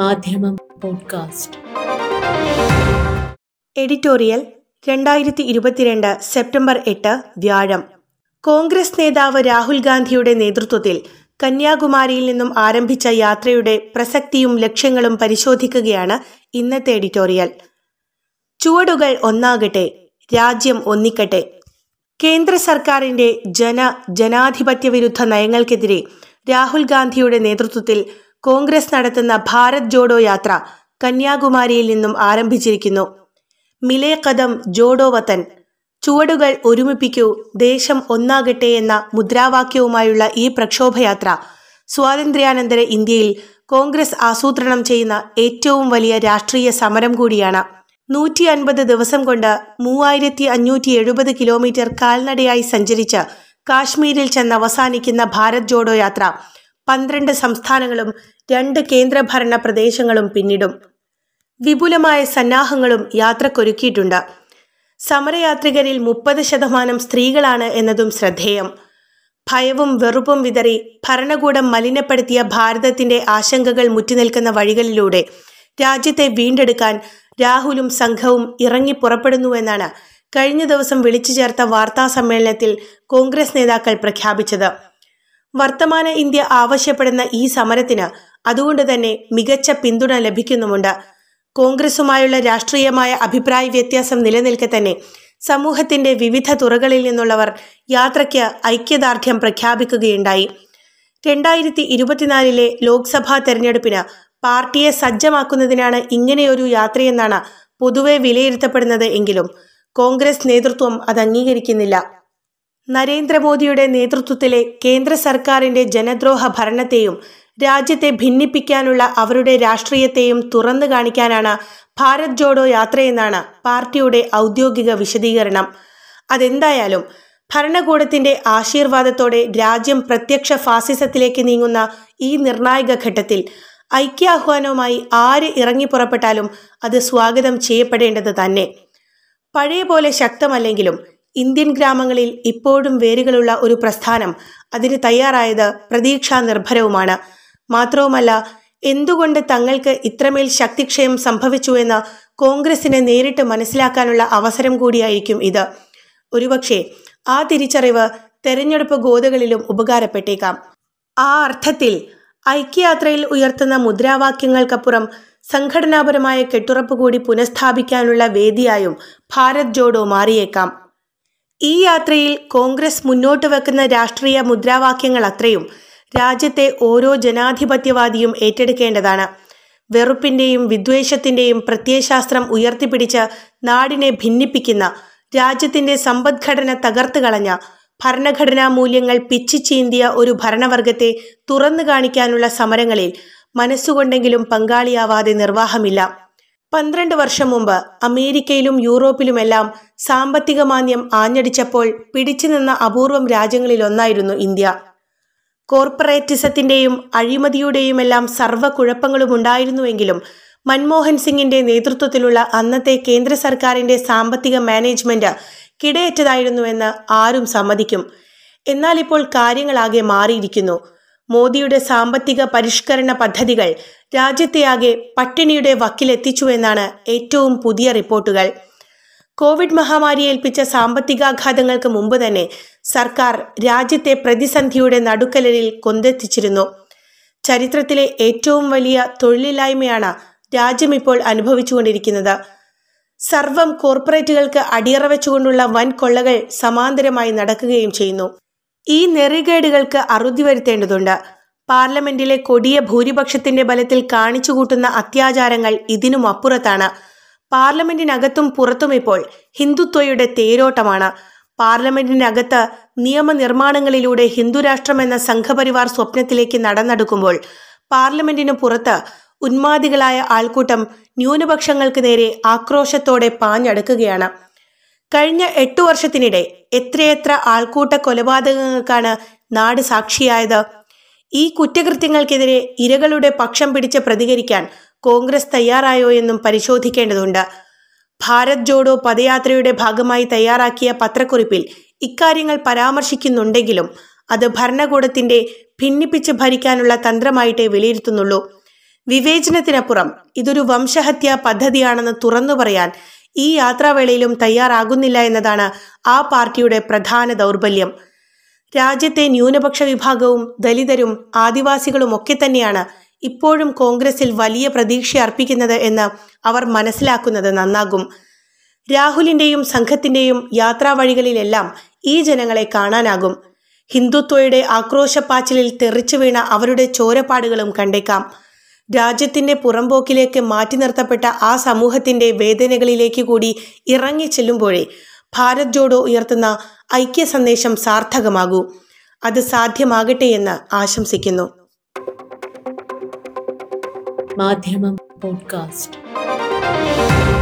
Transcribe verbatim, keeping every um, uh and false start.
മാധ്യമം podcast editorial രണ്ടായിരത്തി ഇരുപത്തിരണ്ട് സെപ്റ്റംബർ എട്ട് വ്യാഴം. കോൺഗ്രസ് നേതാവ് രാഹുൽ ഗാന്ധിയുടെ നേതൃത്വത്തിൽ കന്യാകുമാരിയിൽ നിന്നും ആരംഭിച്ച യാത്രയുടെ പ്രസക്തിയും ലക്ഷ്യങ്ങളും പരിശോധിക്കുകയാണ് ഇന്നത്തെ എഡിറ്റോറിയൽ. ചുവടുകൾ ഒന്നാകട്ടെ, രാജ്യം ഒന്നിക്കട്ടെ. കേന്ദ്ര സർക്കാരിന്റെ ജന ജനാധിപത്യ വിരുദ്ധ നയങ്ങൾക്കെതിരെ രാഹുൽ ഗാന്ധിയുടെ നേതൃത്വത്തിൽ കോൺഗ്രസ് നടത്തുന്ന ഭാരത് ജോഡോ യാത്ര കന്യാകുമാരിയിൽ നിന്നും ആരംഭിച്ചിരിക്കുന്നു. മിലേ കദം ജോഡോ വതൻ, ചുവടുകൾ ഒരുമിപ്പിക്കൂ, ദേശം ഒന്നാകട്ടെ എന്ന മുദ്രാവാക്യവുമായുള്ള ഈ പ്രക്ഷോഭയാത്ര സ്വാതന്ത്ര്യാനന്തര ഇന്ത്യയിൽ കോൺഗ്രസ് ആസൂത്രണം ചെയ്യുന്ന ഏറ്റവും വലിയ രാഷ്ട്രീയ സമരം കൂടിയാണ്. നൂറ്റി അൻപത് ദിവസം കൊണ്ട് മൂവായിരത്തി അഞ്ഞൂറ്റി എഴുപത് കിലോമീറ്റർ കാൽനടയായി സഞ്ചരിച്ച് കാശ്മീരിൽ ചെന്ന് അവസാനിക്കുന്ന ഭാരത് ജോഡോ യാത്ര പന്ത്രണ്ട് സംസ്ഥാനങ്ങളും രണ്ട് കേന്ദ്രഭരണ പ്രദേശങ്ങളും പിന്നിടും. വിപുലമായ സന്നാഹങ്ങളും യാത്രക്കൊരുക്കിയിട്ടുണ്ട്. സമരയാത്രികരിൽ മുപ്പത് ശതമാനം സ്ത്രീകളാണ് എന്നതും ശ്രദ്ധേയം. ഭയവും വെറുപ്പും വിതറി ഭരണകൂടം മലിനപ്പെടുത്തിയ ഭാരതത്തിന്റെ ആശങ്കകൾ മുറ്റിനിൽക്കുന്ന വഴികളിലൂടെ രാജ്യത്തെ വീണ്ടെടുക്കാൻ രാഹുലും സംഘവും ഇറങ്ങിപ്പുറപ്പെടുന്നുവെന്നാണ് കഴിഞ്ഞ ദിവസം വിളിച്ചു ചേർത്ത വാർത്താ സമ്മേളനത്തിൽ കോൺഗ്രസ് നേതാക്കൾ പ്രഖ്യാപിച്ചത്. വർത്തമാന ഇന്ത്യ ആവശ്യപ്പെടുന്ന ഈ സമരത്തിന് അതുകൊണ്ട് തന്നെ മികച്ച പിന്തുണ ലഭിക്കുന്നുമുണ്ട്. കോൺഗ്രസുമായുള്ള രാഷ്ട്രീയമായ അഭിപ്രായ വ്യത്യാസം നിലനിൽക്കെ തന്നെ സമൂഹത്തിന്റെ വിവിധ തുറകളിൽ നിന്നുള്ളവർ യാത്രയ്ക്ക് ഐക്യദാർഢ്യം പ്രഖ്യാപിക്കുകയുണ്ടായി. രണ്ടായിരത്തി ഇരുപത്തിനാലിലെ ലോക്സഭാ തെരഞ്ഞെടുപ്പിന് പാർട്ടിയെ സജ്ജമാക്കുന്നതിനാണ് ഇങ്ങനെയൊരു യാത്രയെന്നാണ് പൊതുവെ വിലയിരുത്തപ്പെടുന്നത്. എങ്കിലും കോൺഗ്രസ് നേതൃത്വം അത് അംഗീകരിക്കുന്നില്ല. നരേന്ദ്രമോദിയുടെ നേതൃത്വത്തിലെ കേന്ദ്ര സർക്കാരിന്റെ ജനദ്രോഹ ഭരണത്തെയും രാജ്യത്തെ ഭിന്നിപ്പിക്കാനുള്ള അവരുടെ രാഷ്ട്രീയത്തെയും തുറന്നു കാണിക്കാനാണ് ഭാരത് ജോഡോ യാത്രയെന്നാണ് പാർട്ടിയുടെ ഔദ്യോഗിക വിശദീകരണം. അതെന്തായാലും ഭരണകൂടത്തിന്റെ ആശീർവാദത്തോടെ രാജ്യം പ്രത്യക്ഷ ഫാസിസത്തിലേക്ക് നീങ്ങുന്ന ഈ നിർണായക ഘട്ടത്തിൽ ഐക്യാഹ്വാനവുമായി ആര് ഇറങ്ങിപ്പുറപ്പെട്ടാലും അത് സ്വാഗതം ചെയ്യപ്പെടേണ്ടത് തന്നെ. പഴയ പോലെ ശക്തമല്ലെങ്കിലും ഇന്ത്യൻ ഗ്രാമങ്ങളിൽ ഇപ്പോഴും വേരുകളുള്ള ഒരു പ്രസ്ഥാനം അതിന് തയ്യാറായത് പ്രതീക്ഷാ നിർഭരവുമാണ്. മാത്രവുമല്ല, എന്തുകൊണ്ട് തങ്ങൾക്ക് ഇത്രമേൽ ശക്തിക്ഷയം സംഭവിച്ചുവെന്ന് കോൺഗ്രസിനെ നേരിട്ട് മനസ്സിലാക്കാനുള്ള അവസരം കൂടിയായിരിക്കും ഇത്. ഒരുപക്ഷെ ആ തിരിച്ചറിവ് തെരഞ്ഞെടുപ്പ് ഗോതകളിലും ഉപകാരപ്പെട്ടേക്കാം. ആ അർത്ഥത്തിൽ ഐക്യയാത്രയിൽ ഉയർത്തുന്ന മുദ്രാവാക്യങ്ങൾക്കപ്പുറം സംഘടനാപരമായ കെട്ടുറപ്പ് കൂടി പുനഃസ്ഥാപിക്കാനുള്ള വേദിയായും ഭാരത് ജോഡോ മാറിയേക്കാം. ഈ യാത്രയിൽ കോൺഗ്രസ് മുന്നോട്ട് വെക്കുന്ന രാഷ്ട്രീയ മുദ്രാവാക്യങ്ങൾ അത്രയും രാജ്യത്തെ ഓരോ ജനാധിപത്യവാദിയും ഏറ്റെടുക്കേണ്ടതാണ്. വെറുപ്പിന്റെയും വിദ്വേഷത്തിന്റെയും പ്രത്യയശാസ്ത്രം ഉയർത്തിപ്പിടിച്ച് നാടിനെ ഭിന്നിപ്പിക്കുന്ന, രാജ്യത്തിന്റെ സമ്പദ്ഘടന തകർത്ത് കളഞ്ഞ, ഭരണഘടനാ മൂല്യങ്ങൾ പിച്ചിച്ചീന്തിയ ഒരു ഭരണവർഗത്തെ തുറന്നു കാണിക്കാനുള്ള സമരങ്ങളിൽ മനസ്സുകൊണ്ടെങ്കിലും പങ്കാളിയാവാതെ നിർവാഹമില്ല. പന്ത്രണ്ട് വർഷം മുമ്പ് അമേരിക്കയിലും യൂറോപ്പിലുമെല്ലാം സാമ്പത്തിക മാന്ദ്യം ആഞ്ഞടിച്ചപ്പോൾ പിടിച്ചു നിന്ന അപൂർവം രാജ്യങ്ങളിലൊന്നായിരുന്നു ഇന്ത്യ. കോർപ്പറേറ്റിസത്തിന്റെയും അഴിമതിയുടെയുമെല്ലാം സർവ്വകുഴപ്പങ്ങളും ഉണ്ടായിരുന്നുവെങ്കിലും മൻമോഹൻ സിംഗിന്റെ നേതൃത്വത്തിലുള്ള അന്നത്തെ കേന്ദ്ര സർക്കാരിന്റെ സാമ്പത്തിക മാനേജ്മെന്റ് കിടയറ്റതായിരുന്നുവെന്ന് ആരും സമ്മതിക്കും. എന്നാൽ ഇപ്പോൾ കാര്യങ്ങളാകെ മാറിയിരിക്കുന്നു. മോദിയുടെ സാമ്പത്തിക പരിഷ്കരണ പദ്ധതികൾ രാജ്യത്തെയാകെ പട്ടിണിയുടെ വക്കിലെത്തിച്ചുവെന്നാണ് ഏറ്റവും പുതിയ റിപ്പോർട്ടുകൾ. കോവിഡ് മഹാമാരി ഏൽപ്പിച്ച സാമ്പത്തികാഘാതങ്ങൾക്ക് മുമ്പ് തന്നെ സർക്കാർ രാജ്യത്തെ പ്രതിസന്ധിയുടെ നടുക്കലിൽ കൊണ്ടെത്തിച്ചിരുന്നു. ചരിത്രത്തിലെ ഏറ്റവും വലിയ തൊഴിലില്ലായ്മയാണ് രാജ്യം ഇപ്പോൾ അനുഭവിച്ചുകൊണ്ടിരിക്കുന്നത്. സർവം കോർപ്പറേറ്റുകൾക്ക് അടിയറ വെച്ചുകൊണ്ടുള്ള വൻ കൊള്ളകൾ സമാന്തരമായി നടക്കുകയും ചെയ്യുന്നു. ഈ നെറികേടുകൾക്ക് അറുതി വരുത്തേണ്ടതുണ്ട്. പാർലമെന്റിലെ കൊടിയ ഭൂരിപക്ഷത്തിന്റെ ബലത്തിൽ കാണിച്ചുകൂട്ടുന്ന അത്യാചാരങ്ങൾ ഇതിനും അപ്പുറത്താണ്. പാർലമെന്റിനകത്തും പുറത്തും ഇപ്പോൾ ഹിന്ദുത്വയുടെ തേരോട്ടമാണ്. പാർലമെന്റിനകത്ത് നിയമനിർമ്മാണങ്ങളിലൂടെ ഹിന്ദുരാഷ്ട്രം എന്ന സംഘപരിവാർ സ്വപ്നത്തിലേക്ക് നടന്നെടുക്കുമ്പോൾ പാർലമെന്റിന് പുറത്ത് ഉന്മാദികളായ ആൾക്കൂട്ടം ന്യൂനപക്ഷങ്ങൾക്ക് നേരെ ആക്രോശത്തോടെ പാഞ്ഞടുക്കുകയാണ്. കഴിഞ്ഞ എട്ടു വർഷത്തിനിടെ എത്രയെത്ര ആൾക്കൂട്ട കൊലപാതകങ്ങൾക്കാണ് നാട് സാക്ഷിയായത്. ഈ കുറ്റകൃത്യങ്ങൾക്കെതിരെ ഇരകളുടെ പക്ഷം പിടിച്ച് പ്രതികരിക്കാൻ കോൺഗ്രസ് തയ്യാറായോ എന്നും പരിശോധിക്കേണ്ടതുണ്ട്. ഭാരത് ജോഡോ പദയാത്രയുടെ ഭാഗമായി തയ്യാറാക്കിയ പത്രക്കുറിപ്പിൽ ഇക്കാര്യങ്ങൾ പരാമർശിക്കുന്നുണ്ടെങ്കിലും അത് ഭരണകൂടത്തിന്റെ ഭിന്നിപ്പിച്ച് ഭരിക്കാനുള്ള തന്ത്രമായിട്ടേ വിലയിരുത്തുന്നുള്ളൂ. വിവേചനത്തിനപ്പുറം ഇതൊരു വംശഹത്യാ പദ്ധതിയാണെന്ന് തുറന്നു പറയാൻ ഈ യാത്രാവേളയിലും തയ്യാറാകുന്നില്ല എന്നതാണ് ആ പാർട്ടിയുടെ പ്രധാന ദൗർബല്യം. രാജ്യത്തെ ന്യൂനപക്ഷ വിഭാഗവും ദലിതരും ആദിവാസികളും ഒക്കെ തന്നെയാണ് ഇപ്പോഴും കോൺഗ്രസിൽ വലിയ പ്രതീക്ഷ അർപ്പിക്കുന്നത് എന്ന് അവർ മനസ്സിലാക്കുന്നത് നന്നാകും. രാഹുലിന്റെയും സംഘത്തിന്റെയും യാത്രാ വഴികളിലെല്ലാം ഈ ജനങ്ങളെ കാണാനാകും. ഹിന്ദുത്വയുടെ ആക്രോശപ്പാച്ചിലിൽ തെറിച്ചു വീണ അവരുടെ ചോരപ്പാടുകളും കണ്ടേക്കാം. രാജ്യത്തിന്റെ പുറംപോക്കിലേക്ക് മാറ്റി നിർത്തപ്പെട്ട ആ സമൂഹത്തിന്റെ വേദനകളിലേക്ക് കൂടി ഇറങ്ങി ചെല്ലുമ്പോഴേ ഭാരത് ജോഡോ ഉയർത്തുന്ന ഐക്യ സന്ദേശം സാർത്ഥകമാകൂ. അത് സാധ്യമാകട്ടെ എന്ന് ആശംസിക്കുന്നു. മാധ്യമം പോഡ്കാസ്റ്റ്.